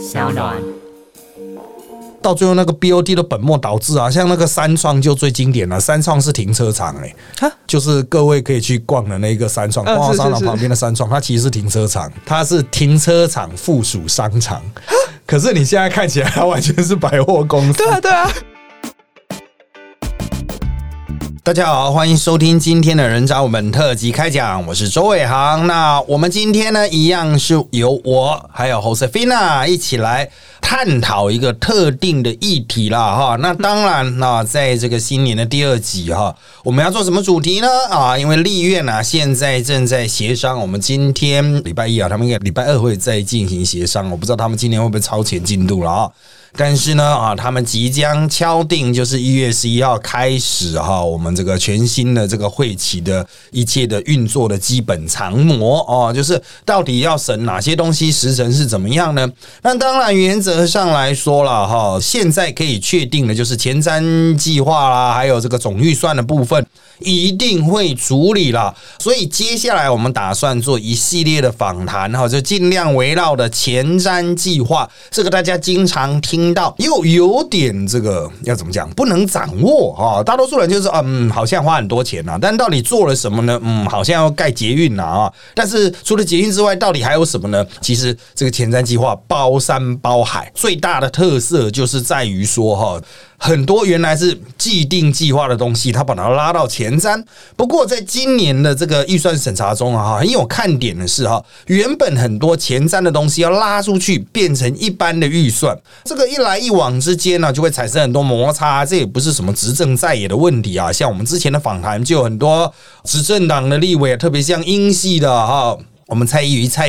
SoundOn。到最后那个 BOT 的本末倒置啊，像那个三创就最经典了。三创是停车场就是各位可以去逛的那个三创，光华商场旁边的三创，它其实是停车场，它是停车场附属商场。可是你现在看起来，它完全是百货公司。对啊，对啊。大家好，欢迎收听今天的人渣我们特辑开讲，我是周伟航。那我们今天呢，一样是由我还有 Josefina 一起来探讨一个特定的议题啦哈。那当然啊，在这个新年的第二集哈，我们要做什么主题呢？啊，因为立院啊现在正在协商，我们今天礼拜一啊，他们应该礼拜二会再进行协商，我不知道他们今天会不会超前进度了啊。但是呢，啊，他们即将敲定，就是1月11号开始哈，我们这个全新的这个会期的一切的运作的基本常模哦，就是到底要审哪些东西，时程是怎么样呢？那当然原则上来说啦哈，现在可以确定的就是前瞻计划啦，还有这个总预算的部分一定会处理啦。所以接下来我们打算做一系列的访谈哈，就尽量围绕的前瞻计划，这个大家经常听。又有点这个要怎么讲，不能掌握啊！大多数人就是好像花很多钱啊，但到底做了什么呢？好像要盖捷运啊，但是除了捷运之外，到底还有什么呢？其实这个前瞻计划包山包海，最大的特色就是在于说哈。很多原来是既定计划的东西，他把它拉到前瞻。不过在今年的这个预算审查中啊，很有看点的是哈，原本很多前瞻的东西要拉出去变成一般的预算，这个一来一往之间呢，就会产生很多摩擦。这也不是什么执政在野的问题啊，像我们之前的访谈就有很多执政党的立委，特别像英系的哈。我们蔡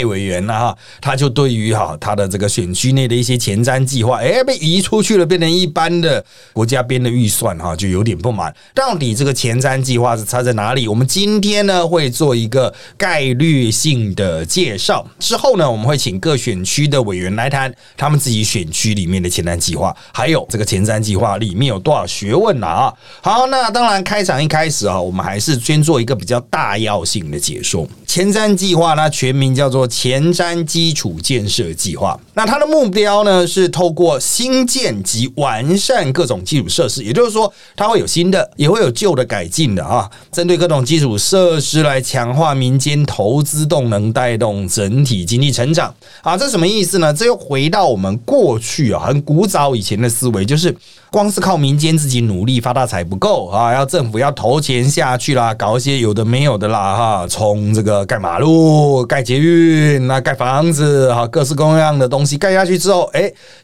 委员啊，他就对于他的这个选区内的一些前瞻计划，被移出去了，变成一般的国家编的预算哈，就有点不满。到底这个前瞻计划是差在哪里？我们今天呢会做一个概率性的介绍，之后呢我们会请各选区的委员来谈他们自己选区里面的前瞻计划，还有这个前瞻计划里面有多少学问啊。好，那当然开场一开始啊，我们还是先做一个比较大要性的解说。前瞻计划呢，全名叫做前瞻基础建设计划，那它的目标呢是透过新建及完善各种基础设施，也就是说它会有新的也会有旧的改进的啊，针对各种基础设施来强化民间投资动能，带动整体经济成长啊。这什么意思呢？这又回到我们过去啊，很古早以前的思维，就是光是靠民间自己努力发大财不够啊，要政府要投钱下去啦，搞一些有的没有的啦哈，从这个盖马路盖捷运啊，盖房子啊，各式各样的东西盖下去之后，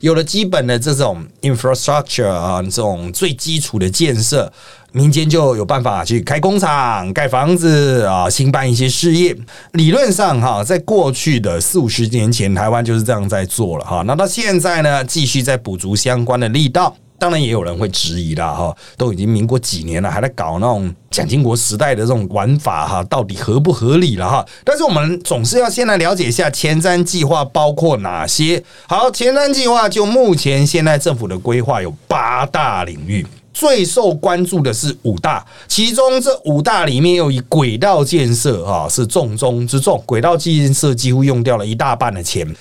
有了基本的这种 infrastructure 啊，这种最基础的建设，民间就有办法去开工厂、盖房子啊，兴办一些事业。理论上哈，在过去的40-50年前，台湾就是这样在做了哈。那到现在呢，继续在补足相关的力道。当然也有人会质疑啦哈，都已经民国几年了，还在搞那种蒋经国时代的这种玩法哈，到底合不合理了哈？但是我们总是要先来了解一下前瞻计划包括哪些。好，前瞻计划就目前现在政府的规划有8大领域。最受关注的是5大，其中这5大里面又以轨道建设啊是重中之重，轨道建设几乎用掉了1大半的钱。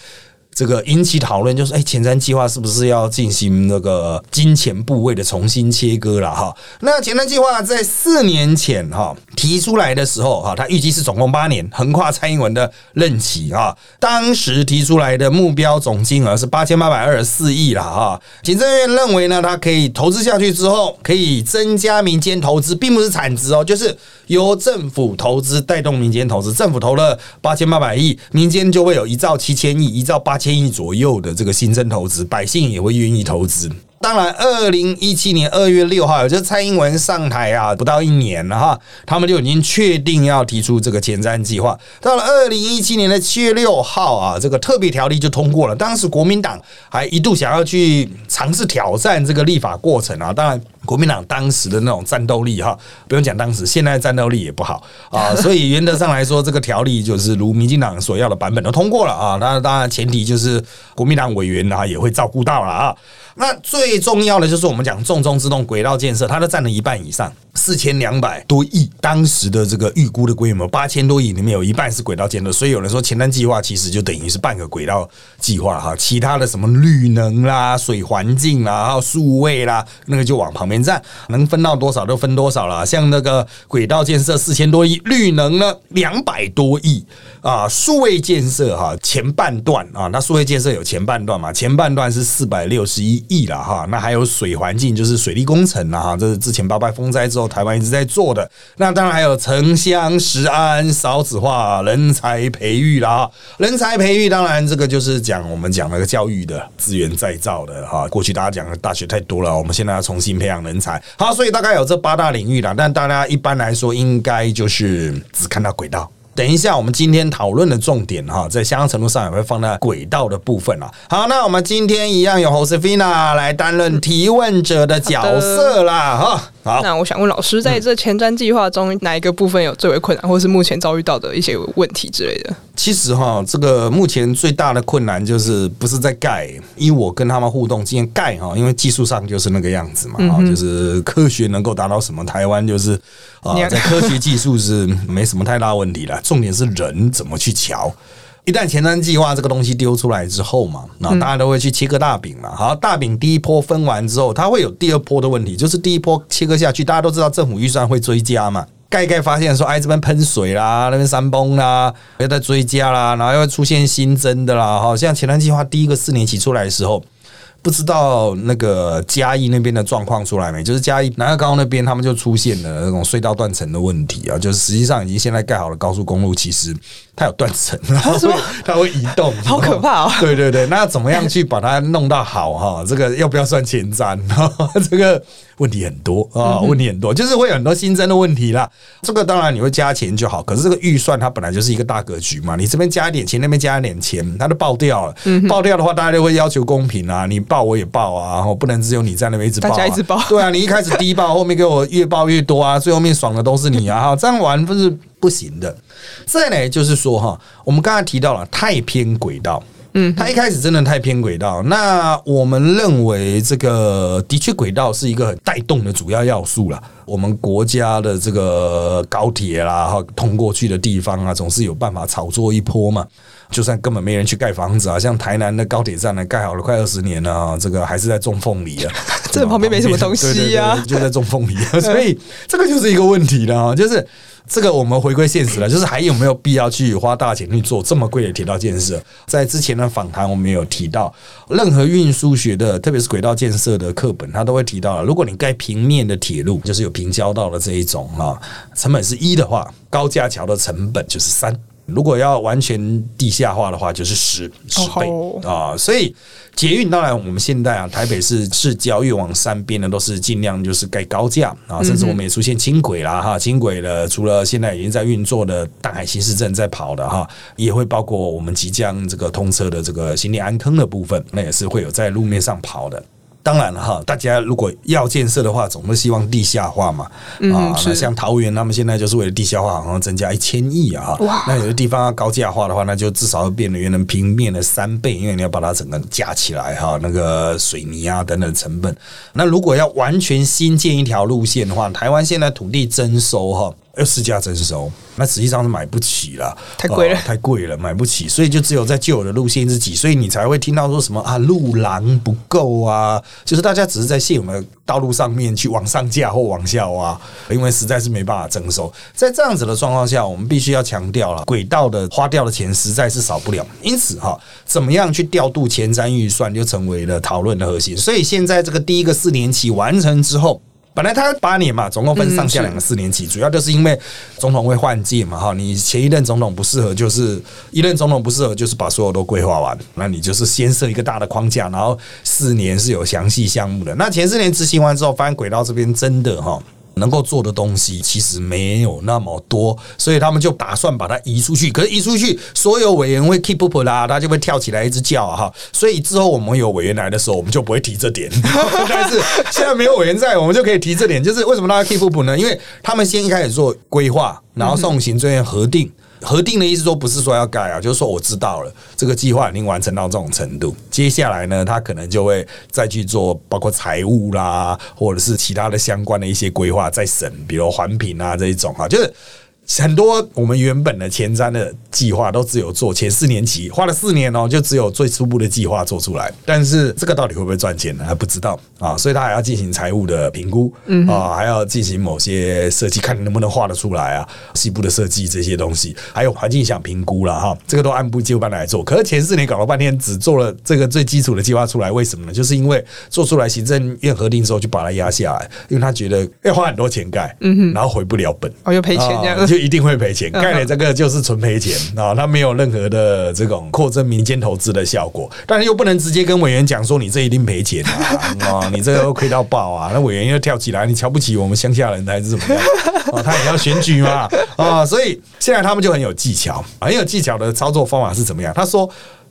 这个引起讨论就是，前瞻计划是不是要进行那个金钱部位的重新切割了哈？那前瞻计划在4年前哈提出来的时候哈，它预计是总共8年，横跨蔡英文的任期啊。当时提出来的目标总金额是8824亿啦哈。行政院认为呢，它可以投资下去之后，可以增加民间投资，并不是产值哦，就是由政府投资带动民间投资。政府投了8800亿，民间就会有1兆7000亿、1兆8000亿左右的这个新增投资，百姓也会愿意投资。当然2017年2月6号，也就是蔡英文上台啊不到1年了哈，他们就已经确定要提出这个前瞻计划。到了2017年7月6号啊，这个特别条例就通过了。当时国民党还一度想要去尝试挑战这个立法过程啊，当然国民党当时的那种战斗力哈，不用讲当时，现在战斗力也不好啊，所以原则上来说，这个条例就是如民进党所要的版本都通过了啊。那当然前提就是国民党委员啊也会照顾到了啊。那最重要的就是我们讲重中之重轨道建设，它都占了一半以上。4200多亿，当时的这个预估的规模8000多亿，里面有一半是轨道建设，所以有人说前瞻计划其实就等于是半个轨道计划哈。其他的什么绿能啦、水环境啦、数位啦，那个就往旁边站，能分到多少就分多少啦。像那个轨道建设4000多亿，绿能呢200多亿啊，数位建设哈前半段啊，那数位建设有前半段嘛，前半段是461亿啦哈，那还有水环境就是水利工程啦哈，这是之前888风灾之后台湾一直在做的，那当然还有城乡食安、少子化、人才培育啦。人才培育当然这个就是讲我们讲那个教育的资源再造的哈。过去大家讲的大学太多了，我们现在要重新培养人才。好，所以大概有这8大领域啦。但大家一般来说应该就是只看到轨道。等一下，我们今天讨论的重点哈，在相当程度上也会放在轨道的部分啦。好，那我们今天一样有 Josefina 来担任提问者的角色啦哈。好，那我想问老师，在这前瞻计划中，哪一个部分有最为困难，或是目前遭遇到的一些问题之类的？其实哈，这个目前最大的困难就是不是在盖，因为我跟他们互动经验盖哈，因为技术上就是那个样子嘛，就是科学能够达到什么，台湾就是在科学技术是没什么太大问题啦，重点是人怎么去瞧。一旦前瞻计划这个东西丢出来之后嘛，那大家都会去切割大饼嘛。好，大饼第一波分完之后，它会有第二波的问题，就是第一波切割下去，大家都知道政府预算会追加嘛。盖盖发现说，哎，这边喷水啦，那边山崩啦，要再追加啦，然后又出现新增的啦。好，像前瞻计划第一个4年期出来的时候。不知道那个嘉义那边的状况出来没？就是嘉义南二高那边，他们就出现了那种隧道断层的问题啊，就是实际上已经现在盖好了高速公路，其实它有断层，它会移动，好可怕哦！对对对，那怎么样去把它弄到好哈？这个要不要算前瞻？这个问题很多啊，问题很多，就是会有很多新增的问题啦。这个当然你会加钱就好，可是这个预算它本来就是一个大格局嘛，你这边加一点钱，那边加一点钱，它就爆掉了。爆掉的话，大家就会要求公平啊，你爆我也爆啊，不能只有你在那边一直爆、啊，大家一直爆。对啊，你一开始低爆，后面给我越爆越多啊，最后面爽的都是你啊！这样玩不是不行的。再来就是说哈，我们刚才提到了太偏轨道，它一开始真的太偏轨道。那我们认为这个的确轨道是一个很带动的主要要素啦。我们国家的这个高铁啦，通过去的地方啊，总是有办法炒作一波嘛。就算根本没人去盖房子啊，像台南的高铁站呢，盖好了快20年了、啊，这个还是在种凤梨啊，这旁边没什么东西啊，就在种凤梨、啊，所以这个就是一个问题了、啊，就是这个我们回归现实了，就是还有没有必要去花大钱去做这么贵的铁道建设？在之前的访谈我们有提到，任何运输学的，特别是轨道建设的课本，它都会提到，如果你盖平面的铁路，就是有平交道的这一种啊，成本是1的话，高架桥的成本就是3。如果要完全地下化的话，就是10倍啊！所以捷运当然我们现在啊，台北市市郊越往山边的都是尽量就是盖高架啊，甚至我们也出现轻轨啦哈，轻轨的除了现在已经在运作的淡海新市镇在跑的哈，也会包括我们即将这个通车的这个新店安坑的部分，那也是会有在路面上跑的。当然了哈，大家如果要建设的话，总是希望地下化嘛。啊，那像桃园他们现在就是为了地下化，好像增加1000亿啊。那有的地方要高架化的话，那就至少要变得原来平面的3倍，因为你要把它整个架起来哈，那个水泥啊等等成本。那如果要完全新建一条路线的话，台湾现在土地征收哈。要市价征收，那实际上是买不起了，太贵了，太贵了，买不起，所以就只有在旧有的路线一直挤，所以你才会听到说什么啊，路廊不够啊，就是大家只是在现有的道路上面去往上架或往下挖，因为实在是没办法征收。在这样子的状况下，我们必须要强调了，轨道的花掉的钱实在是少不了，因此哈，怎么样去调度前瞻预算就成为了讨论的核心。所以现在这个第一个4年期完成之后。本来他8年嘛，总共分上下2个4年期，主要就是因为总统会换届嘛，哈，你前一任总统不适合，就是一任总统不适合，就是把所有都规划完，那你就是先设一个大的框架，然后4年是有详细项目的。那前4年执行完之后，发现轨道这边真的哈。能够做的东西其实没有那么多，所以他们就打算把它移出去。可是移出去，所有委员会 keep up 啦，他就会跳起来一直叫哈、啊。所以之后我们有委员来的时候，我们就不会提这点。但是现在没有委员在，我们就可以提这点。就是为什么大家 keep up 呢？因为他们先一开始做规划，然后送行政院核定。核定的意思说不是说要盖啊，就是说我知道了这个计划已经完成到这种程度，接下来呢，他可能就会再去做包括财务啦，或者是其他的相关的一些规划再审，比如环评啊这一种啊，就是很多我们原本的前瞻的计划都只有做前4年期，花了4年哦，就只有最初步的计划做出来，但是这个到底会不会赚钱呢？还不知道啊，所以他还要进行财务的评估啊，还要进行某些设计，看你能不能画得出来啊，细部的设计这些东西，还有环境影响评估了哈，这个都按部就班来做。可是前4年搞了半天，只做了这个最基础的计划出来，为什么呢？就是因为做出来行政院核定之后就把它压下来，因为他觉得要花很多钱盖，然后回不了本，哦，又赔钱这样。一定会赔钱，盖了这个就是纯赔钱啊！它没有任何的这种扩增民间投资的效果，但是又不能直接跟委员讲说你这一定赔钱啊，你这个亏到爆啊！那委员又跳起来，你瞧不起我们乡下人还是怎么样？啊，他也要选举嘛啊！所以现在他们就很有技巧，很有技巧的操作方法是怎么样？他说，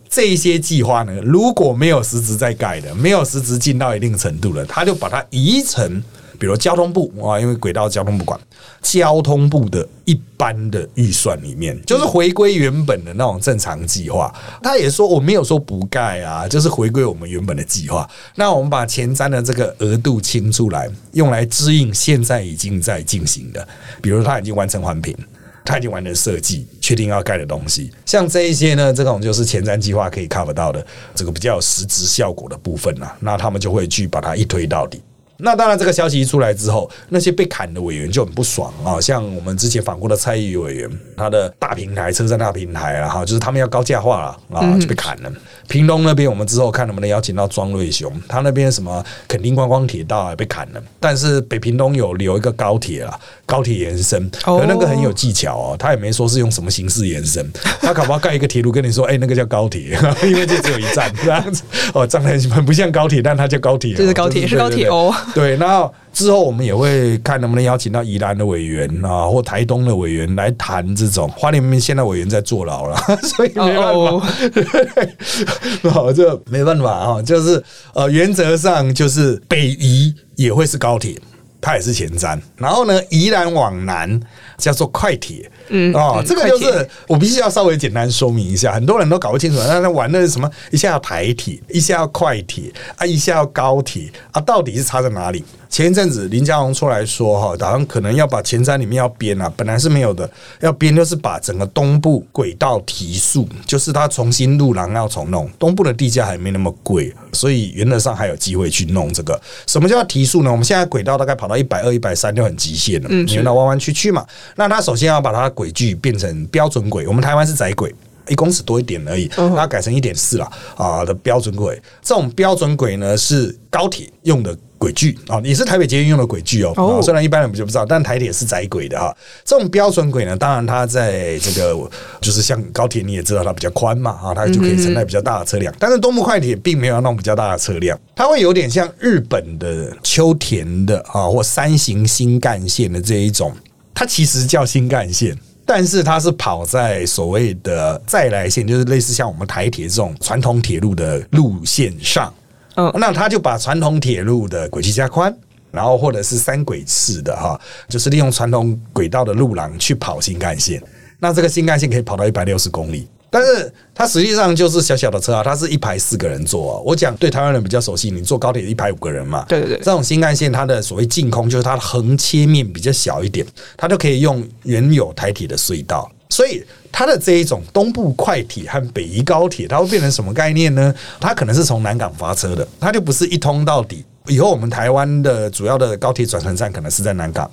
这一些计划呢，如果没有实质在盖的，没有实质进到一定程度了，他就把它移成。比如交通部啊，因为轨道交通部管交通部的一般的预算里面，就是回归原本的那种正常计划。他也说我没有说不盖啊，就是回归我们原本的计划。那我们把前瞻的这个额度清出来，用来支应现在已经在进行的，比如他已经完成环评。他已经完成设计，确定要盖的东西，像这一些呢，这种就是前瞻计划可以 cover 到的这个比较有实质效果的部分啦。那他们就会去把它一推到底。那当然，这个消息一出来之后，那些被砍的委员就很不爽啊！像我们之前访过的蔡依委员，他的大平台车站大平台啊，就是他们要高价化了啊，就被砍了。屏东那边，我们之后看能不能邀请到庄瑞雄，他那边什么垦丁观光铁道也被砍了，但是北屏东有留一个高铁啦，高铁延伸，可那个很有技巧哦，他也没说是用什么形式延伸，他搞不好盖一个铁路跟你说，哎，那个叫高铁，因为就只有一站这样子哦，长得很不像高铁，但它叫高铁，就是高铁，是高铁哦。对，然后之后我们也会看能不能邀请到宜兰的委员啊，或台东的委员来谈这种。花莲现在委员在坐牢了，所以没办法， 对，这没办法啊，就是原则上就是北宜也会是高铁。它也是前瞻，然后呢，宜兰往南叫做快铁，这个就是我必须要稍微简单说明一下，很多人都搞不清楚，那玩的是什么？一下要台铁，一下要快铁啊，一下要高铁啊，到底是差在哪里？前一阵子林佳龙出来说哈，好像可能要把前瞻里面要编啊，本来是没有的，要编就是把整个东部轨道提速，就是它重新入廊要重弄，东部的地价还没那么贵，所以原则上还有机会去弄这个。什么叫提速呢？我们现在轨道大概跑到120、130就很极限了，因为它弯弯曲曲嘛。那它首先要把它的轨距变成标准轨，我们台湾是窄轨。1公尺多一点而已，它改成1.4了啊的标准轨。这种标准轨呢是高铁用的轨距啊，也是台北捷运用的轨距哦。虽然一般人就不知道，但台铁是窄轨的哈。这种标准轨呢，当然它在这个就是像高铁你也知道它比较宽嘛啊，它就可以承载比较大的车辆。但是东部快铁并没有弄比较大的车辆，它会有点像日本的秋田的啊或山形新干线的这一种，它其实叫新干线。但是它是跑在所谓的再来线，就是类似像我们台铁这种传统铁路的路线上，那它就把传统铁路的轨迹加宽，然后或者是三轨式的哈，就是利用传统轨道的路廊去跑新干线。那这个新干线可以跑到160公里。但是它实际上就是小小的车啊，它是一排4个人坐啊。我讲对台湾人比较熟悉，你坐高铁1排5个人嘛。对对对，这种新干线它的所谓净空就是它的横切面比较小一点，它就可以用原有台铁的隧道。所以它的这一种东部快铁和北宜高铁，它会变成什么概念呢？它可能是从南港发车的，它就不是一通到底。以后我们台湾的主要的高铁转乘站可能是在南港，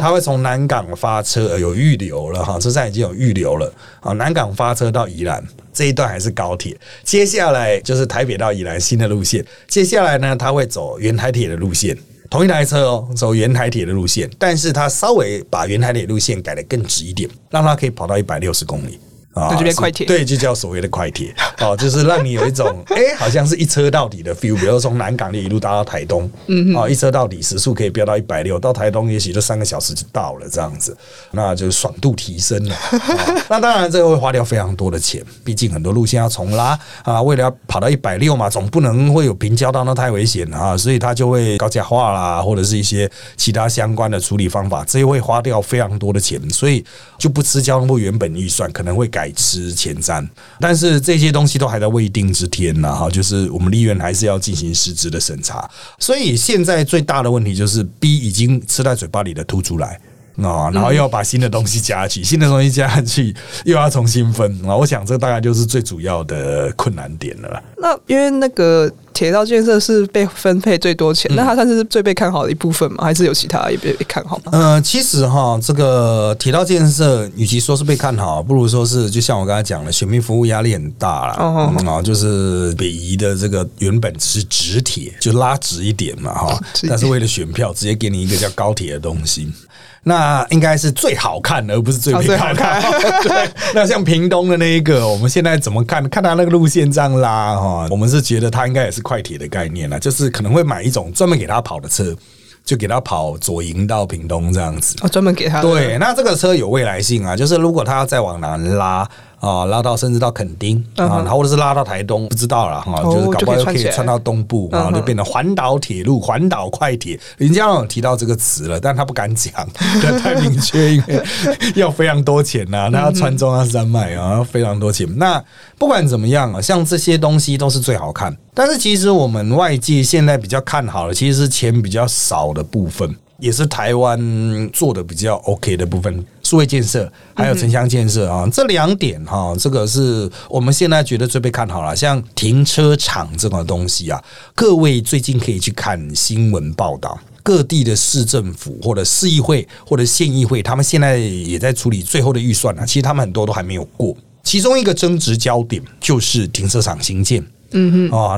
它会从南港发车，有预留了哈，车站已经有预留了啊，南港发车到宜兰这一段还是高铁，接下来就是台北到宜兰新的路线，接下来呢，它会走原台铁的路线。同一台车哦，走原台铁的路线，但是它稍微把原台铁路线改得更直一点，让它可以跑到160公里。那就变快铁，对，就叫所谓的快铁哦，就是让你有一种好像是一车到底的 feel。比如从南港一路搭到台东，哦，一车到底，时速可以飙到160，到台东也许就3个小时就到了，这样子，那就是爽度提升了。哦、那当然这会花掉非常多的钱，毕竟很多路线要重拉啊，为了要跑到160嘛，总不能会有平交道，那太危险了啊，所以它就会高架化啦，或者是一些其他相关的处理方法，这又会花掉非常多的钱，所以就不吃交通部原本预算，可能会改吃前瞻，但是这些东西都还在未定之天呢，哈，就是我们立院还是要进行实质的审查，所以现在最大的问题就是逼已经吃在嘴巴里的吐出来。然后又要把新的东西加下去，新的东西加下去又要重新分，我想这大概就是最主要的困难点了。那因为那个铁道建设是被分配最多钱，那它算是最被看好的一部分吗？还是有其他也被看好吗？其实哈，这个铁道建设与其说是被看好，不如说是就像我刚才讲的，选民服务压力很大啦。就是北宜的这个原本是直铁，就拉直一点嘛哈，但是为了选票，直接给你一个叫高铁的东西。那应该是最好看的，而不是最没看的。对，那像屏东的那一个，我们现在怎么看？看他那个路线这样拉哈，我们是觉得他应该也是快铁的概念啦，就是可能会买一种专门给他跑的车。就给他跑左营到屏东这样子，专门给他。对，那这个车有未来性啊，就是如果他要再往南拉啊，拉到甚至到垦丁啊，然后或者是拉到台东，不知道啦哈，就是搞不好就可以穿到东部啊，就变成环岛铁路、环岛快铁。人家有提到这个词了，但他不敢讲，太明确，因为要非常多钱呐，他要穿中央山脉啊，非常多钱。那不管怎么样啊，像这些东西都是最好看。但是其实我们外界现在比较看好的，其实是钱比较少的部分，也是台湾做的比较 OK 的部分，数位建设还有城乡建设啊，这2点哈，这个是我们现在觉得最被看好了。像停车场这种东西啊，各位最近可以去看新闻报道。各地的市政府或者市议会或者县议会，他们现在也在处理最后的预算啊，其实他们很多都还没有过。其中一个争执焦点就是停车场兴建。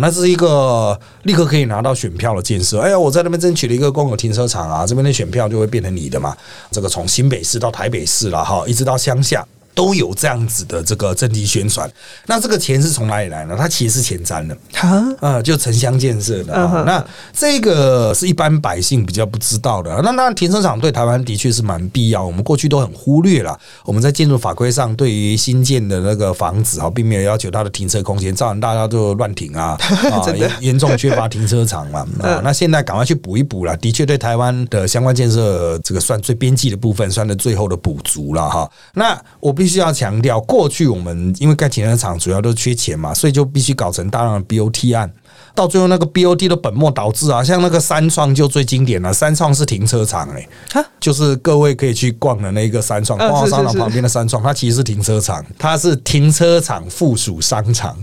那是一个立刻可以拿到选票的建设。哎呀，我在那边争取了一个公有停车场啊，这边的选票就会变成你的嘛。这个从新北市到台北市啦，一直到乡下都有这样子的这个政绩宣传。那这个钱是从哪里来呢？它其实是前瞻的，就城乡建设的。那这个是一般百姓比较不知道的。那停车场对台湾的确是蛮必要，我们过去都很忽略了。我们在建筑法规上对于新建的那个房子并没有要求它的停车空间，造成大家都乱停啊，严重缺乏停车场嘛。那现在赶快去补一补了，的确对台湾的相关建设这个算最边际的部分，算是最后的补足了哈。那我必须要强调，过去我们因为盖停车场主要都缺钱嘛，所以就必须搞成大量的 BOT 案，到最后那个 BOT 的本末倒置啊，像那个三创就最经典了，三创是停车场就是各位可以去逛的那个三创，光华商场旁边的三创，它其实是停车场，它是停车场附属商场。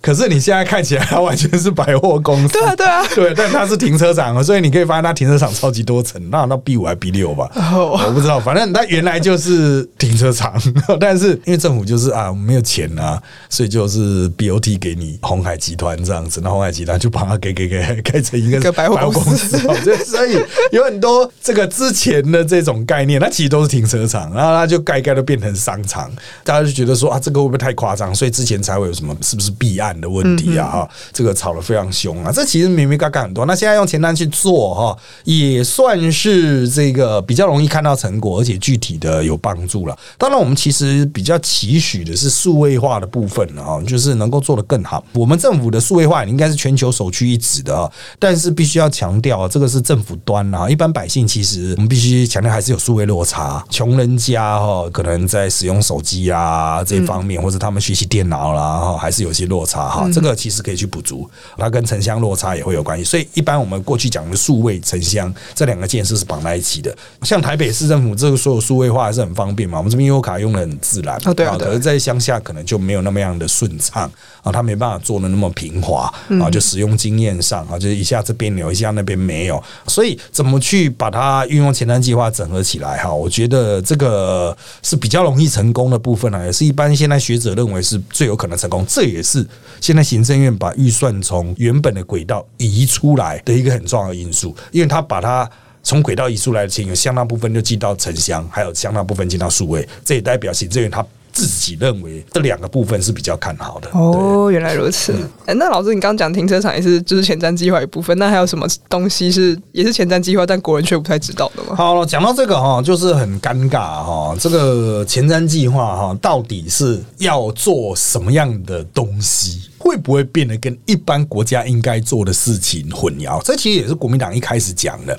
可是你现在看起来，它完全是百货公司。对啊，对，但它是停车场，所以你可以发现它停车场超级多层，那 B5 还 B6 吧，我不知道，反正它原来就是停车场，但是因为政府就是啊没有钱啊，所以就是 BOT 给你鸿海集团这样子，那鸿海集团就把它给盖成一个百货公司，所以有很多这个之前的这种概念，它其实都是停车场，然后它就盖都变成商场，大家就觉得说啊这个会不会太夸张，所以之前才会有什么是不是弊案的问题啊，这个吵得非常凶啊，这其实明明嘎嘎很多。那现在用前瞻去做也算是这个比较容易看到成果，而且具体的有帮助了。当然，我们其实比较期许的是数位化的部分啊，就是能够做得更好。我们政府的数位化应该是全球首屈一指的啊，但是必须要强调，这个是政府端啊，一般百姓其实我们必须强调还是有数位落差。穷人家可能在使用手机啊这方面，或者他们学习电脑啦，还是有些落差。这个其实可以去补足，它跟城乡落差也会有关系，所以一般我们过去讲的数位城乡这2个建设是绑在一起的。像台北市政府这个所有数位化还是很方便嘛，我们这边悠游卡用的很自然，可是在乡下可能就没有那么样的顺畅，它没办法做的那么平滑，就使用经验上就是一下这边有一下那边没有，所以怎么去把它运用前瞻计划整合起来，我觉得这个是比较容易成功的部分，也是一般现在学者认为是最有可能成功，这也是现在行政院把预算从原本的轨道移出来的一个很重要的因素，因为他把它从轨道移出来的钱有相当部分就进到城乡，还有相当部分进到数位，这也代表行政院他自己认为这两个部分是比较看好的。哦，原来如此。那老师你刚刚讲停车场也是就是前瞻计划一部分，那还有什么东西是也是前瞻计划但国人却不太知道的吗？好，讲到这个就是很尴尬，这个前瞻计划到底是要做什么样的东西，会不会变得跟一般国家应该做的事情混淆？这其实也是国民党一开始讲的。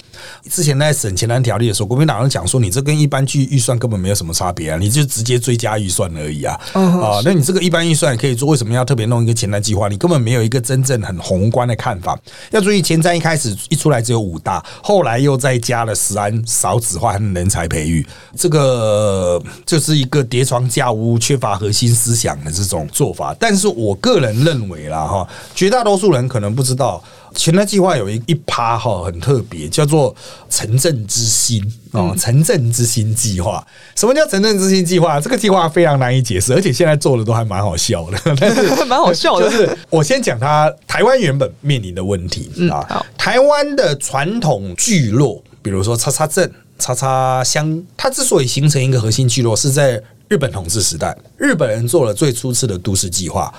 之前在审前瞻条例的时候，国民党讲说你这跟一般预算根本没有什么差别啊，你就直接追加预算而已啊。那你这个一般预算也可以做，为什么要特别弄一个前瞻计划？你根本没有一个真正很宏观的看法。要注意，前瞻一开始一出来只有5大，后来又再加了食安、少子化和人才培育，这个就是一个叠床架屋、缺乏核心思想的这种做法。但是我个人认为啦，绝大多数人可能不知道，前瞻计划有一趴很特别，叫做城镇之星。城镇之星计划，什么叫城镇之星计划？这个计划非常难以解释，而且现在做的都还蛮好笑的。但是蛮好笑的，就是我先讲它台湾原本面临的问题啊。台湾的传统聚落，比如说叉叉镇、叉叉乡，它之所以形成一个核心聚落，是在日本统治时代，日本人做了最初次的都市计划，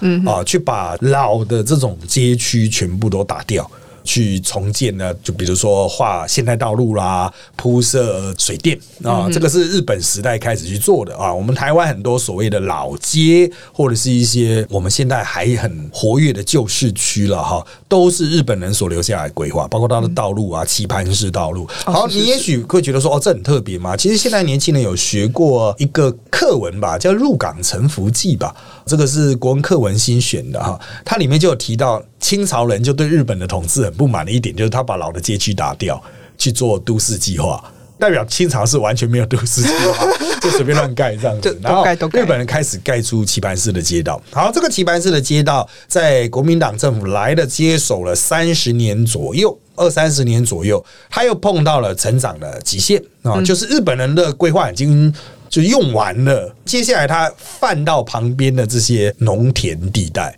去把老的这种街区全部都打掉，去重建呢，就比如说画现代道路啦，铺设水电啊，这个是日本时代开始去做的啊。我们台湾很多所谓的老街，或者是一些我们现在还很活跃的旧市区了哈，都是日本人所留下来的规划，包括它的道路啊，棋盘式道路。好，你也许会觉得说哦，这很特别嘛。其实现在年轻人有学过一个课文吧，叫《入港沉浮记》吧，这个是国文课文新选的哈，它里面就有提到清朝人就对日本的统治很不满的一点，就是他把老的街区打掉去做都市计划，代表清朝是完全没有都市计划，就随便乱盖这样子。然后日本人开始盖出棋盘式的街道。好，这个棋盘式的街道在国民党政府来的接手了30年左右，20-30年左右，他又碰到了成长的极限啊，就是日本人的规划已经就用完了，接下来他泛到旁边的这些农田地带。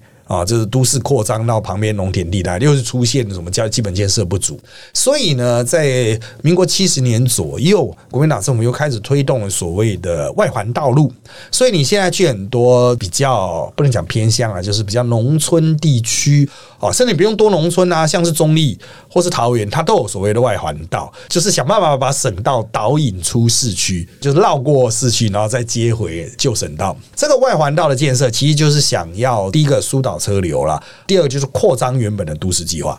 就是都市扩张到旁边农田地带，又是出现什么叫基本建设不足，所以呢，在民国70年左右，国民党政府又开始推动了所谓的外环道路，所以你现在去很多比较不能讲偏乡啊，就是比较农村地区啊，甚至不用多农村啊，像是中壢或是桃园，它都有所谓的外环道，就是想办法把省道导引出市区，就是绕过市区，然后再接回旧省道。这个外环道的建设，其实就是想要第一个疏导车流啦，第二个就是扩张原本的都市计划。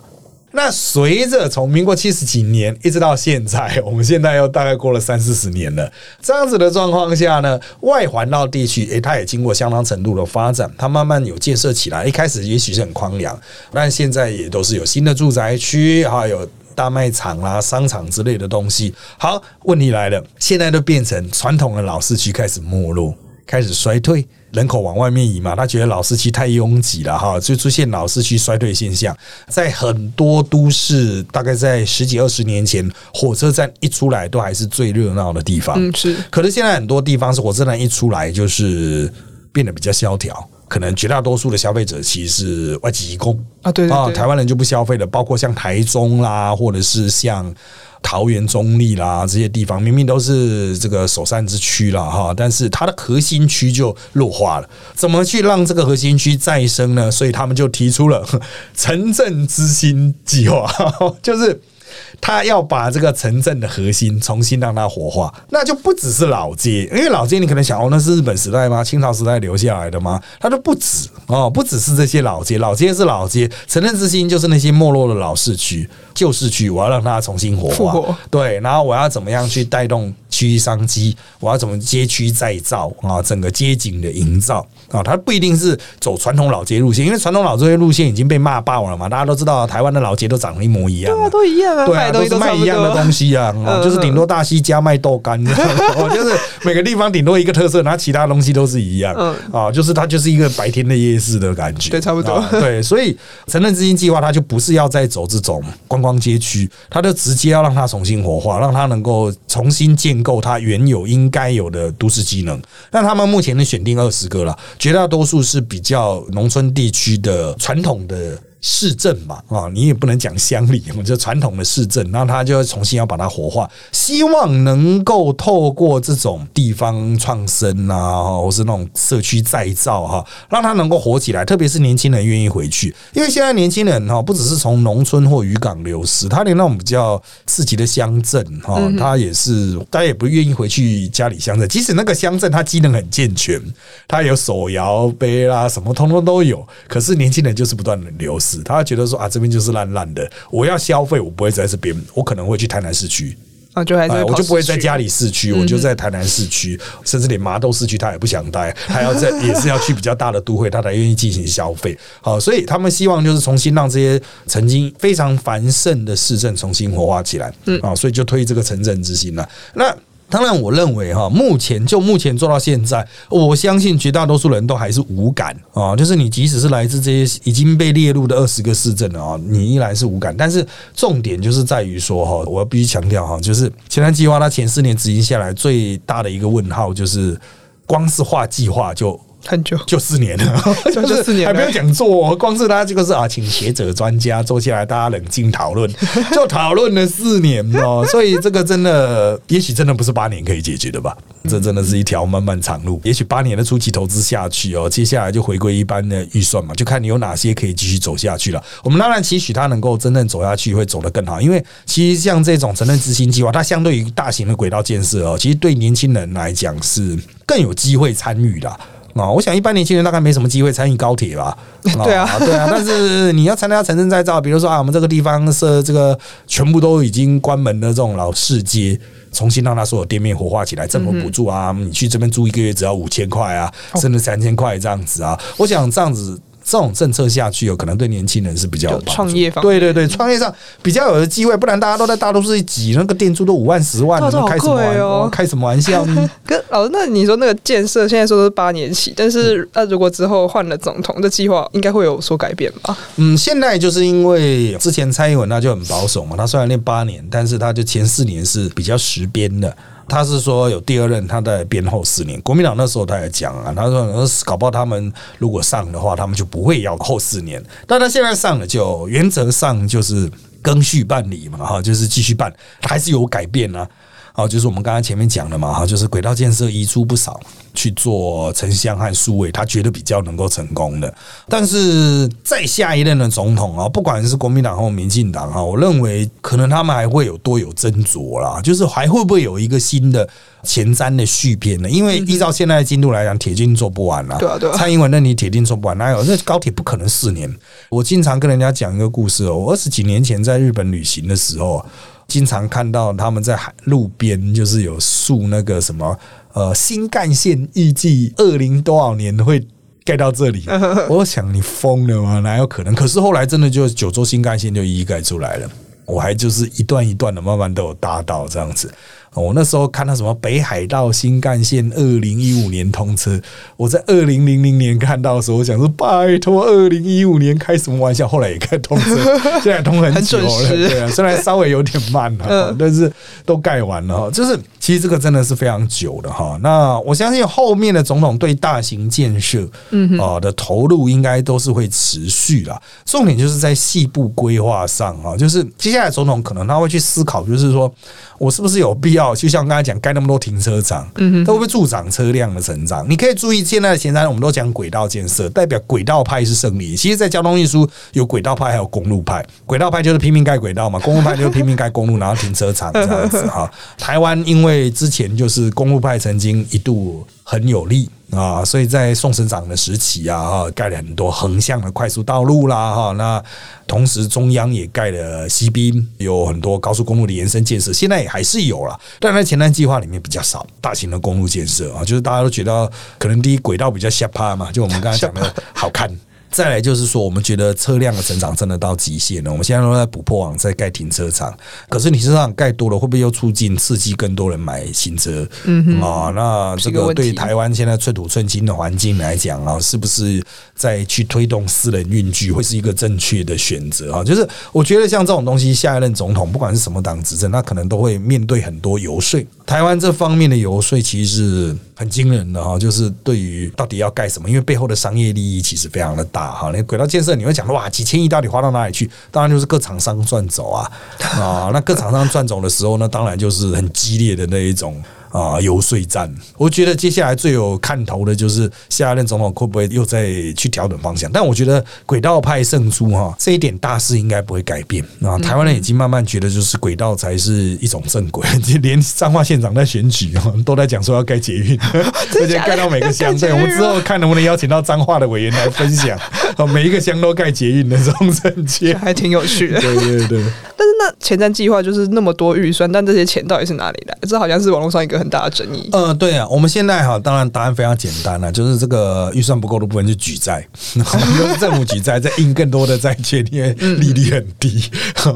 那随着从民国70几年一直到现在，我们现在又大概过了30-40年了，这样子的状况下呢，外环道地区它也经过相当程度的发展，它慢慢有建设起来，一开始也许是很荒凉，但现在也都是有新的住宅区，还有大卖场啦、商场之类的东西。好，问题来了，现在都变成传统的老市区开始没落，开始衰退，人口往外面移嘛，他觉得老市区太拥挤了哈，就出现老市区衰退现象。在很多都市，大概在10几20年前，火车站一出来都还是最热闹的地方。是。可是现在很多地方是火车站一出来就是变得比较萧条。可能绝大多数的消费者其实是外籍移工啊，对，台湾人就不消费了，包括像台中啦，或者是像桃园中壢啦这些地方，明明都是这个首善之区啦哈，但是它的核心区就弱化了。怎么去让这个核心区再生呢？所以他们就提出了城镇之星计划，就是他要把这个城镇的核心重新让它活化，那就不只是老街，因为老街你可能想哦，那是日本时代吗？清朝时代留下来的吗？它就不止哦，不只是这些老街，老街是老街，城镇之星就是那些没落的老市区、旧市区，我要让它重新活化。对，然后我要怎么样去带动区域商机？我要怎么街区再造啊？整个街景的营造啊，它不一定是走传统老街路线，因为传统老街路线已经被骂爆了嘛，大家都知道台湾的老街都长得一模一样，对啊，都一样啊。对啊，都是卖一样的东西啊，就是顶多大溪家卖豆干，就是每个地方顶多一个特色，然后其他东西都是一样啊，就是它就是一个白天的夜市的感觉，对，差不多。对，所以城镇之星计划它就不是要再走这种观光街区，它就直接要让它重新活化，让它能够重新建构它原有应该有的都市机能。那他们目前的选定20个了，绝大多数是比较农村地区的传统的市政嘛，你也不能讲乡里，就传统的市政，那他就重新要把它活化，希望能够透过这种地方创生啊，或是那种社区再造哈，让它能够活起来。特别是年轻人愿意回去，因为现在年轻人哈，不只是从农村或渔港流失，他连那种比较市级的乡镇哈，他也是大家也不愿意回去家里乡镇，即使那个乡镇它机能很健全，它有手摇杯啦，什么通通都有，可是年轻人就是不断的流失。他觉得说啊，这边就是烂烂的，我要消费，我不会在这边，我可能会去台南市区。啊，就还是我就不会在家里市区，我就在台南市区，甚至连麻豆市区他也不想待，还要在也是要去比较大的都会，他才愿意进行消费。好，所以他们希望就是重新让这些曾经非常繁盛的市政重新活化起来。啊，所以就推这个城镇之星了。那当然我认为哈，目前做到现在，我相信绝大多数人都还是无感啊，就是你即使是来自这些已经被列入的20个市政啊，你依然是无感。但是重点就是在于说哈，我要必须强调哈，就是前瞻计划它前4年执行下来最大的一个问号就是光是画计划就很久，就4年了，就是4年还不要讲做，哦，光是大家这个是啊，请学者专家坐下来，大家冷静讨论，就讨论了4年哦，所以这个真的，也许真的不是8年可以解决的吧，这真的是一条漫漫长路。也许8年的初期投资下去哦，接下来就回归一般的预算嘛，就看你有哪些可以继续走下去了。我们当然期许它能够真正走下去，会走得更好，因为其实像这种城镇之星计划，它相对于大型的轨道建设哦，其实对年轻人来讲是更有机会参与的。我想一般年轻人大概没什么机会参与高铁吧。对啊，对啊，但是你要参加城镇再造，比如说啊，我们这个地方是这个全部都已经关门的这种老市街，重新让它所有店面活化起来，政府补助啊，你去这边租1个月只要5000块啊，甚至3000块这样子啊，我想这样子。这种政策下去有可能对年轻人是比较有帮助，创业方面，对对对，创业上比较有的机会，不然大家都在大都市挤，那个店租都5万10万，你们开什么玩笑？可老师，那你说那个建设现在说都是8年起，但是如果之后换了总统，这计划应该会有所改变吧？嗯，现在就是因为之前蔡英文他就很保守嘛，他虽然念8年，但是他就前4年是比较实边的。他是说有第二任，他在编后4年。国民党那时候他也讲啊，他说搞不好他们如果上的话，他们就不会要后4年。但他现在上了，就原则上就是更续办理嘛，哈，就是继续办，还是有改变啊。好，就是我们刚才前面讲的嘛，哈，就是轨道建设移出不少去做城乡和数位，他觉得比较能够成功的。但是在下一任的总统啊，不管是国民党或民进党啊，我认为可能他们还会有多有斟酌啦，就是还会不会有一个新的前瞻的续篇呢？因为依照现在的进度来讲，铁定做不完啦。对啊，对啊。蔡英文那你铁定做不完，哪有？那高铁不可能4年。我经常跟人家讲一个故事哦，我20几年前在日本旅行的时候。经常看到他们在路边就是有树那个什么新干线预计20多少年会盖到这里，我想你疯了吗？哪有可能？可是后来真的就9州新干线就一一盖出来了，我还就是一段一段的慢慢都有搭到这样子。我那时候看到什么北海道新干线2015年通车，我在2000年看到的时候，我想说拜托2015年开什么玩笑？后来也开通车，现在通很久了，对啊，虽然稍微有点慢了，但是都盖完了，就是其实这个真的是非常久的哈。那我相信后面的总统对大型建设的投入应该都是会持续啦。重点就是在细部规划上啊，就是接下来总统可能他会去思考，就是说我是不是有必要。就像刚才讲，盖那么多停车场，它会不会助长车辆的成长？你可以注意，现在的前瞻我们都讲轨道建设，代表轨道派是胜利。其实，在交通运输有轨道派，还有公路派。轨道派就是拼命盖轨道嘛，公路派就是拼命盖公路，然后停车场这样子哈。台湾因为之前就是公路派曾经一度很有力。啊，所以在宋省长的时期啊，盖了很多横向的快速道路啦，哈，那同时中央也盖了西滨，有很多高速公路的延伸建设，现在也还是有啦，但在前瞻计划里面比较少大型的公路建设啊，就是大家都觉得可能第一轨道比较下趴嘛，就我们刚才讲的好看。再来就是说，我们觉得车辆的成长真的到极限了。我们现在都在补破网，在盖停车场。可是停车场盖多了，会不会又促进刺激更多人买新车？那这个对台湾现在寸土寸金的环境来讲啊，是不是再去推动私人运具会是一个正确的选择啊？就是我觉得像这种东西，下一任总统不管是什么党执政，他可能都会面对很多游说。台湾这方面的游说其实是很惊人的哈，就是对于到底要盖什么，因为背后的商业利益其实非常的大哈。那轨道建设你会讲哇，几千亿到底花到哪里去？当然就是各厂商赚走啊，那各厂商赚走的时候呢，当然就是很激烈的那一种。游说战，我觉得接下来最有看头的就是下任总统会不会又再去调整方向？但我觉得轨道派胜出哈，这一点大势应该不会改变。啊，台湾人已经慢慢觉得就是轨道才是一种正轨，连彰化县长在选举都在讲说要盖捷运，而且盖到每个乡。对，我们之后看能不能邀请到彰化的委员来分享，每一个乡都盖捷运的这种政见，还挺有趣的。对对对。但是那前瞻计划就是那么多预算，但这些钱到底是哪里来？这好像是网络上一个。很大的争议。对啊，我们现在哈，当然答案非常简单了，就是这个预算不够的部分就举债，然后用政府举债再印更多的债券，因为利率很低。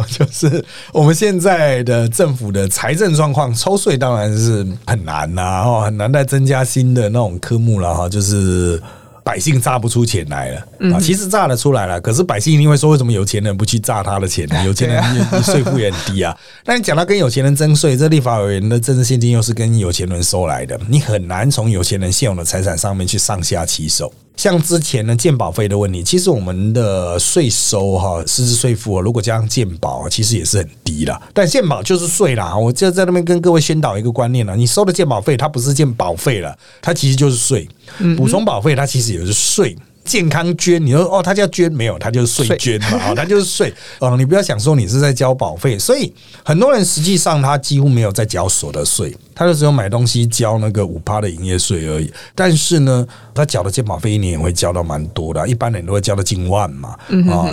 就是我们现在的政府的财政状况，抽税当然是很难呐，很难再增加新的那种科目了哈，就是。百姓榨不出钱来了，其实榨得出来了，可是百姓一定会说，为什么有钱人不去榨他的钱呢？有钱人税负也很低啊。那你讲到跟有钱人征税，这立法委员的政治现金又是跟有钱人收来的，你很难从有钱人现有的财产上面去上下其手。像之前呢，健保费的问题，其实我们的税收哈，实质税负如果加上健保，其实也是很低啦。但健保就是税啦，我就在那边跟各位宣导一个观念啦，你收的健保费，它不是健保费了，它其实就是税。补充保费，它其实也是税。健康捐，你说哦，它叫捐没有，它就是税捐嘛，它就是税。你不要想说你是在交保费，所以很多人实际上他几乎没有在缴所得税。他就只有买东西交那个 5% 的营业税而已，但是呢，他缴的健保费一年也会交到蛮多的，一般人都会交到近万嘛，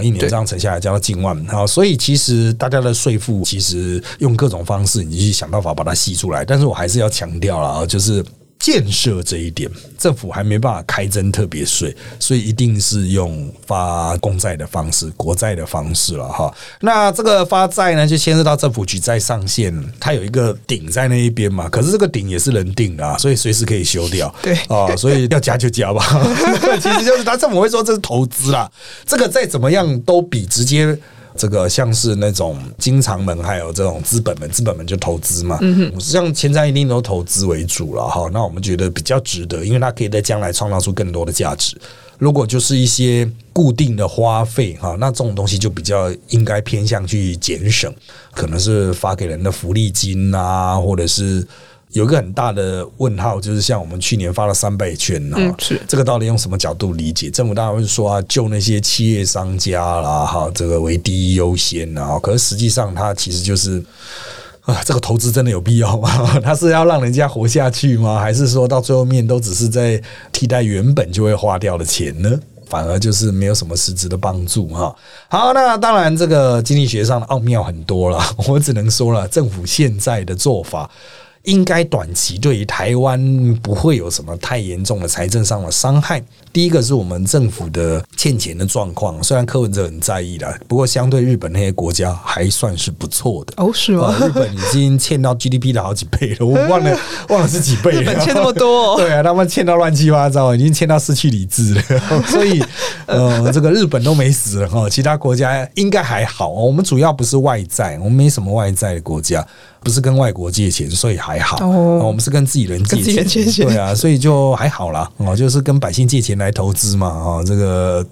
一年这样乘下来交到近万，所以其实大家的税负其实用各种方式你去想办法把它吸出来，但是我还是要强调啦，就是。建设这一点，政府还没办法开征特别税，所以一定是用发公债的方式、国债的方式了哈。那这个发债呢，就牵涉到政府举债上限，它有一个顶在那一边嘛。可是这个顶也是人定的，所以随时可以修掉。对啊，所以要加就加吧。其实就是他政府会说这是投资啦，这个再怎么样都比直接。这个像是那种经常门，还有这种资本门，资本门就投资嘛，像前瞻一定都投资为主了哈。那我们觉得比较值得，因为它可以在将来创造出更多的价值。如果就是一些固定的花费哈，那这种东西就比较应该偏向去节省，可能是发给人的福利金啊，或者是。有一个很大的问号，就是像我们去年发了300券啊，这个到底用什么角度理解？政府当然会说啊，救那些企业商家啦，哈，这个为第一优先啊，可是实际上它其实就是。啊，这个投资真的有必要吗？它是要让人家活下去吗？还是说到最后面都只是在替代原本就会花掉的钱呢？反而就是没有什么实质的帮助哈。好，那当然这个经济学上的奥妙很多了，我只能说了，政府现在的做法。应该短期对于台湾不会有什么太严重的财政上的伤害。第一个是我们政府的欠钱的状况，虽然柯文哲很在意啦，不过相对日本那些国家还算是不错的。哦，是吗？日本已经欠到 GDP 的好几倍了，我忘了是几倍了。日本欠那么多，对啊，他们欠到乱七八糟，已经欠到失去理智了。所以这个日本都没死了哈，其他国家应该还好。我们主要不是外债，我们没什么外债的国家。不是跟外国借钱，所以还好。我们是跟自己人借钱，对啊，所以就还好啦。就是跟百姓借钱来投资嘛，这个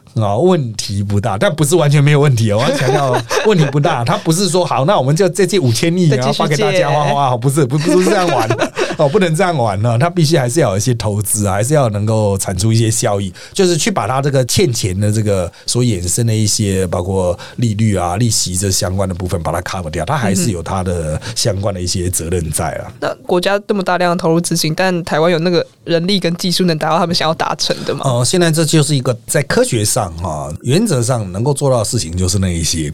问题不大，但不是完全没有问题。我要强调，问题不大，他不是说好，那我们就再借5000亿，然后发给大家花，不是这样玩的哦，不能这样玩呢，他必须还是要有一些投资啊，还是要能够产出一些效益，就是去把他这个欠钱的这个所衍生的一些，包括利率啊、利息这相关的部分，把它 cover 掉，他还是有他的相关的一些责任在啊。那国家这么大量的投入资金，但台湾有那个人力跟技术能达到他们想要达成的吗？哦，现在这就是一个在科学上啊，原则上能够做到的事情就是那一些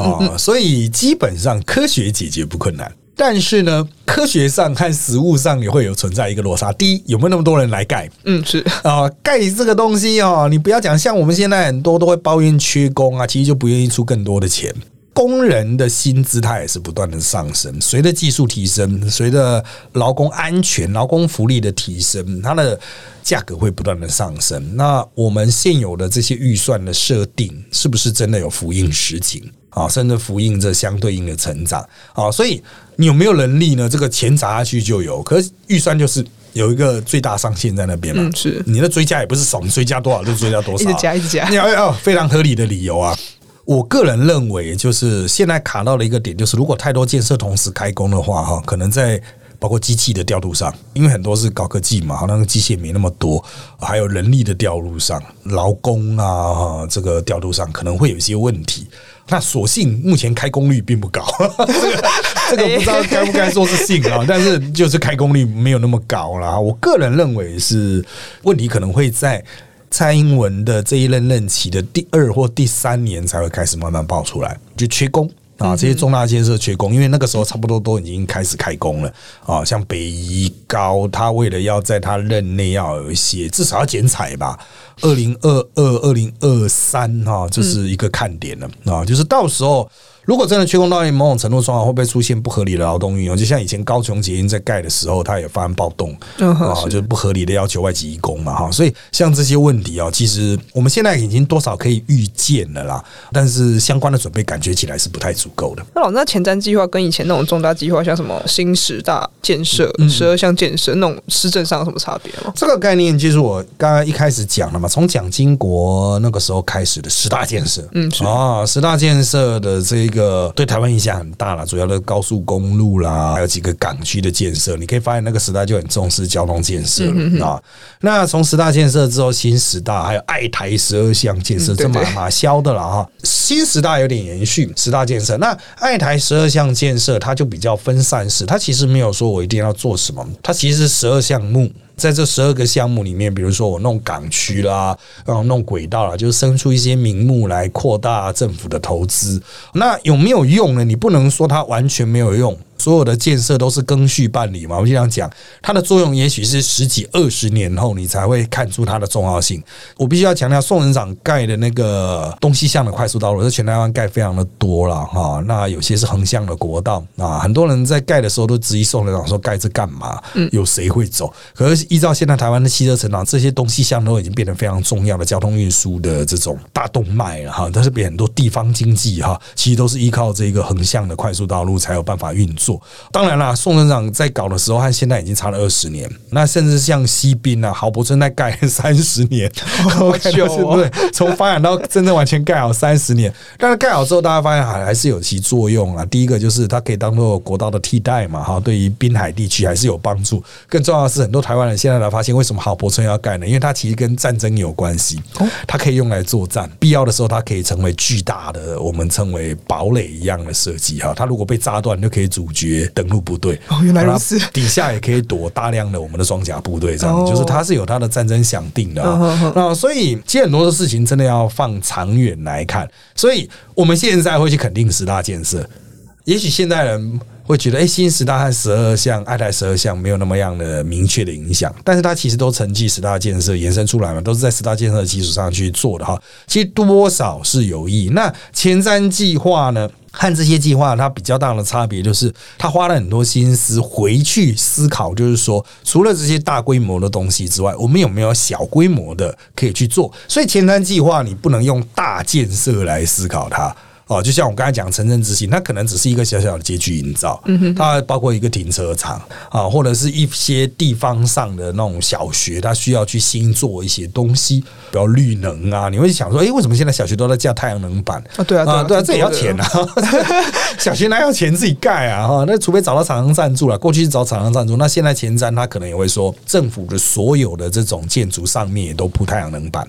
啊，所以基本上科学解决不困难。但是呢，科学上和实务上也会有存在一个落差。第一，有没有那么多人来盖？是啊，盖这个东西哦，你不要讲，像我们现在很多都会抱怨缺工啊，其实就不愿意出更多的钱。工人的薪资它也是不断的上升，随着技术提升，随着劳工安全、劳工福利的提升，它的价格会不断的上升。那我们现有的这些预算的设定，是不是真的有呼应实情？甚至呼应这相对应的成长。所以你有没有能力呢？这个钱砸下去就有，可是预算就是有一个最大上限在那边嘛、嗯、是你的追加也不是少，你追加多少就追加多少，一直加一直加，你要非常合理的理由啊。我个人认为就是现在卡到了一个点，就是如果太多建设同时开工的话，可能在包括机器的调度上，因为很多是高科技嘛，那个机器也没那么多，还有人力的调度上，劳工啊这个调度上可能会有一些问题。那所幸目前开工率并不高，这个不知道该不该说是幸啊，但是就是开工率没有那么高啦。我个人认为是问题可能会在蔡英文的这一任期的第2或第3年才会开始慢慢爆出来，就缺工。啊，这些重大建设缺工，因为那个时候差不多都已经开始开工了啊，像北宜高，他为了要在他任内要有一些至少要剪彩吧，2022、2023哈，这是一个看点了啊，就是到时候。如果真的缺工到某种程度上，会不会出现不合理的劳动运用？就像以前高雄捷运在盖的时候，它也发生暴动啊，就是不合理的要求外籍移工嘛哈。所以像这些问题啊，其实我们现在已经多少可以预见了啦，但是相关的准备感觉起来是不太足够的。那老师，那前瞻计划跟以前那种重大计划，像什么新十大建设、12项建设那种施政上有什么差别吗？这个概念就是我刚刚一开始讲了嘛，从蒋经国那个时候开始的十大建设，十大建设的这个。对台湾影响很大啦，主要的高速公路啦，还有几个港区的建设，你可以发现那个时代就很重视交通建设了、那从十大建设之后，新十大还有爱台12项建设，这蛮消的啦哈。新十大有点延续十大建设，那爱台12项建设它就比较分散式，它其实没有说我一定要做什么，它其实是12项目。在这12个项目里面，比如说我弄港区啦，然后弄轨道啦，就是生出一些名目来扩大政府的投资。那有没有用呢？你不能说它完全没有用。所有的建设都是更续办理嘛，我们经常讲它的作用，也许是10几20年后你才会看出它的重要性。我必须要强调，宋文长盖的那个东西向的快速道路，在全台湾盖非常的多了哈。那有些是横向的国道啊，很多人在盖的时候都质疑宋文长说盖这干嘛？有谁会走？可是依照现在台湾的汽车成长，这些东西向都已经变得非常重要的交通运输的这种大动脉了哈。但是比很多地方经济哈，其实都是依靠这个横向的快速道路才有办法运作。当然啦，宋省长在搞的时候和现在已经差了20年，那甚至像西滨啊、郝柏村在盖30年，好久哦，从发展到真正完全盖好30年。但是盖好之后，大家发现还是有其作用啊。第一个就是它可以当做国道的替代嘛，哈，对于滨海地区还是有帮助。更重要的是，很多台湾人现在才发现为什么郝柏村要盖呢？因为它其实跟战争有关系，它可以用来作战，必要的时候它可以成为巨大的我们称为堡垒一样的设计哈。它如果被炸断，就可以阻绝登陆部队，原来如此，底下也可以躲大量的我们的装甲部队，这样就是它是有它的战争想定的啊。那所以其实很多的事情真的要放长远来看，所以我们现在会去肯定十大建设，也许现代人会觉得新十大和12项、爱台12项没有那么样的明确的影响，但是它其实都承继十大建设延伸出来嘛，都是在十大建设的基础上去做的哈。其实多少是有益。那前瞻计划呢？和这些计划它比较大的差别就是，它花了很多心思回去思考，就是说，除了这些大规模的东西之外，我们有没有小规模的可以去做？所以前瞻计划你不能用大建设来思考它。哦，就像我刚才讲城镇之行，它可能只是一个小小的街区营造，它包括一个停车场啊，或者是一些地方上的那种小学，它需要去新做一些东西，比如绿能啊。你会想说，为什么现在小学都在架太阳能板啊？对啊，对啊，这也要钱啊！小学哪有钱自己盖啊？哈，那除非找到厂商赞助了。过去找厂商赞助，那现在前瞻它可能也会说，政府的所有的这种建筑上面也都铺太阳能板。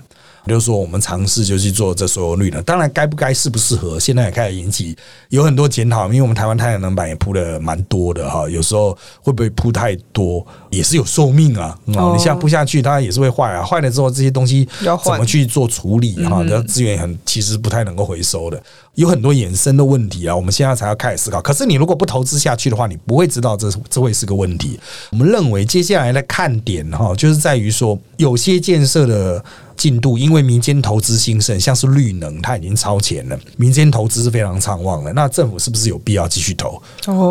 就是说，我们尝试就去做这所有绿能，当然该不该适不适合，现在也开始引起有很多检讨，因为我们台湾太阳能板也铺的蛮多的哈，有时候会不会铺太多也是有寿命啊，你像铺下去它也是会坏啊，坏了之后这些东西怎么去做处理哈，这资源很其实不太能够回收的，有很多衍生的问题啊，我们现在才要开始思考。可是你如果不投资下去的话，你不会知道这会是个问题。我们认为接下来的看点哈，就是在于说有些建设的。进度，因为民间投资兴盛，像是绿能它已经超前了，民间投资是非常畅旺了，那政府是不是有必要继续投，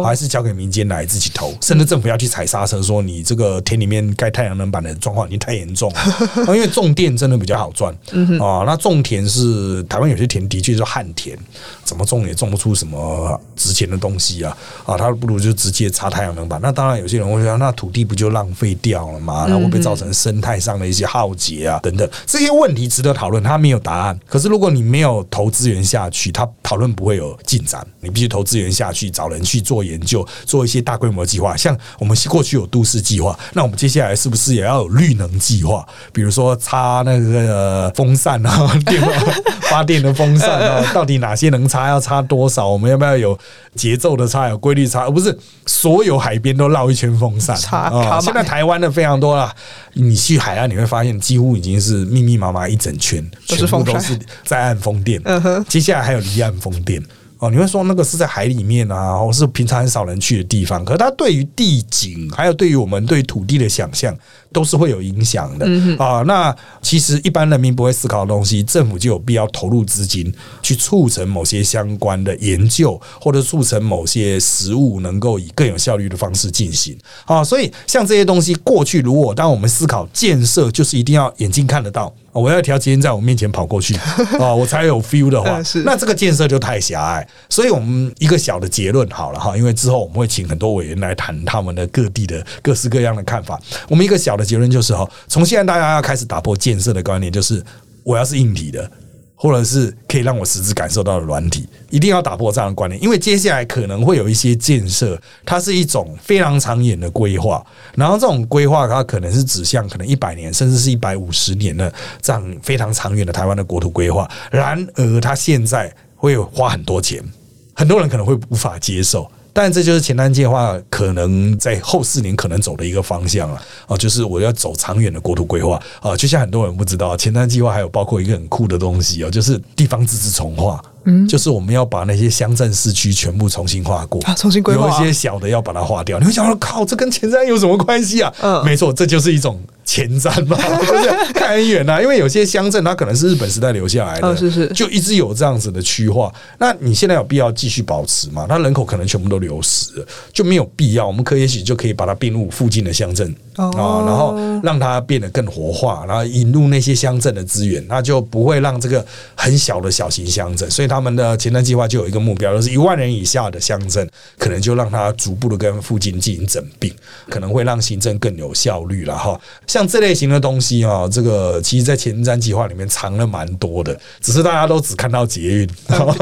还是交给民间来自己投，甚至政府要去踩刹车说你这个田里面盖太阳能板的状况已经太严重了因为种电真的比较好赚啊，那种田是台湾有些田的确是旱田，怎么种也种不出什么值钱的东西啊，啊，他不如就直接插太阳能板。那当然有些人会说，那土地不就浪费掉了吗？那会不会造成生态上的一些浩劫啊？等等，这些问题值得讨论，它没有答案。可是如果你没有投资源下去，它讨论不会有进展。你必须投资源下去，找人去做研究，做一些大规模计划。像我们过去有都市计划，那我们接下来是不是也要有绿能计划？比如说插那个风扇啊，电发电的风扇啊，到底哪些能插，要插多少？我们要不要有节奏的插，有规律插？不是所有海边都绕一圈风扇啊！现在台湾的非常多了，你去海岸你会发现，几乎已经是密密麻麻一整圈，全部都是在岸风电。接下来还有离岸风电。哦，你会说那个是在海里面啊，或是平常很少人去的地方，可是它对于地景，还有对于我们对土地的想象，都是会有影响的啊。那其实一般人民不会思考的东西，政府就有必要投入资金去促成某些相关的研究，或者促成某些实务能够以更有效率的方式进行啊。所以像这些东西，过去如果当我们思考建设，就是一定要眼睛看得到。我要一条捷运在我面前跑过去啊，我才有 feel 的话，那这个建设就太狭隘。所以我们一个小的结论好了哈，因为之后我们会请很多委员来谈他们的各地的各式各样的看法。我们一个小的结论就是哈，从现在大家要开始打破建设的观念，就是我要是硬体的，或者是可以让我实质感受到的软体，一定要打破这样的观念，因为接下来可能会有一些建设，它是一种非常长远的规划，然后这种规划它可能是指向可能100年甚至是150年的这样非常长远的台湾的国土规划，然而它现在会花很多钱，很多人可能会无法接受。但这就是前瞻计划可能在后4年可能走的一个方向了啊，就是我要走长远的国土规划啊。就像很多人不知道，前瞻计划还有包括一个很酷的东西啊，就是地方自治重划。就是我们要把那些乡镇市区全部重新划过，重新规划，有一些小的要把它划掉。你会想说，靠，这跟前瞻有什么关系啊？没错，这就是一种前瞻嘛，就是看很远啊。因为有些乡镇它可能是日本时代留下来的，就一直有这样子的区划。那你现在有必要继续保持吗？那人口可能全部都流失了，就没有必要。我们也许就可以把它并入附近的乡镇啊，然后让它变得更活化，然后引入那些乡镇的资源，那就不会让这个很小的小型乡镇，所以他们的前瞻计划就有一个目标，就是10000人以下的乡镇，可能就让它逐步的跟附近进行整并，可能会让行政更有效率了哈。像这类型的东西啊，这个其实在前瞻计划里面藏了蛮多的，只是大家都只看到捷运，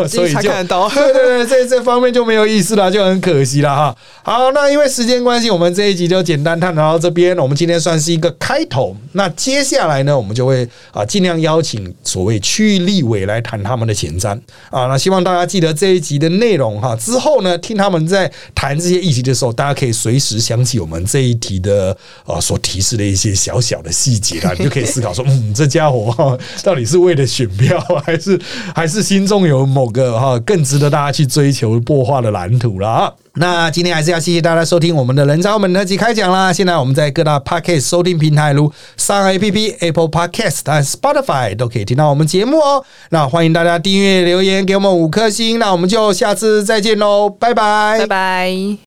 所以才看得到。对对对，这方面就没有意思了，就很可惜了哈。好，那因为时间关系，我们这一集就简单探讨到这边。我们今天算是一个开头，那接下来呢，我们就会啊尽量邀请所谓区域立委来谈他们的前瞻。啊，那希望大家记得这一集的内容哈。之后呢，听他们在谈这些议题的时候，大家可以随时想起我们这一题的所提示的一些小小的细节啦，你就可以思考说，这家伙哈，到底是为了选票，还是心中有某个哈更值得大家去追求擘画的蓝图啦。那今天还是要谢谢大家收听我们的人渣们特辑开讲啦！现在我们在各大 Podcast 收听平台如 SoundOn APP、Apple Podcast 和 Spotify 都可以听到我们节目哦。那欢迎大家订阅、留言给我们5颗星。那我们就下次再见喽，拜拜，拜拜。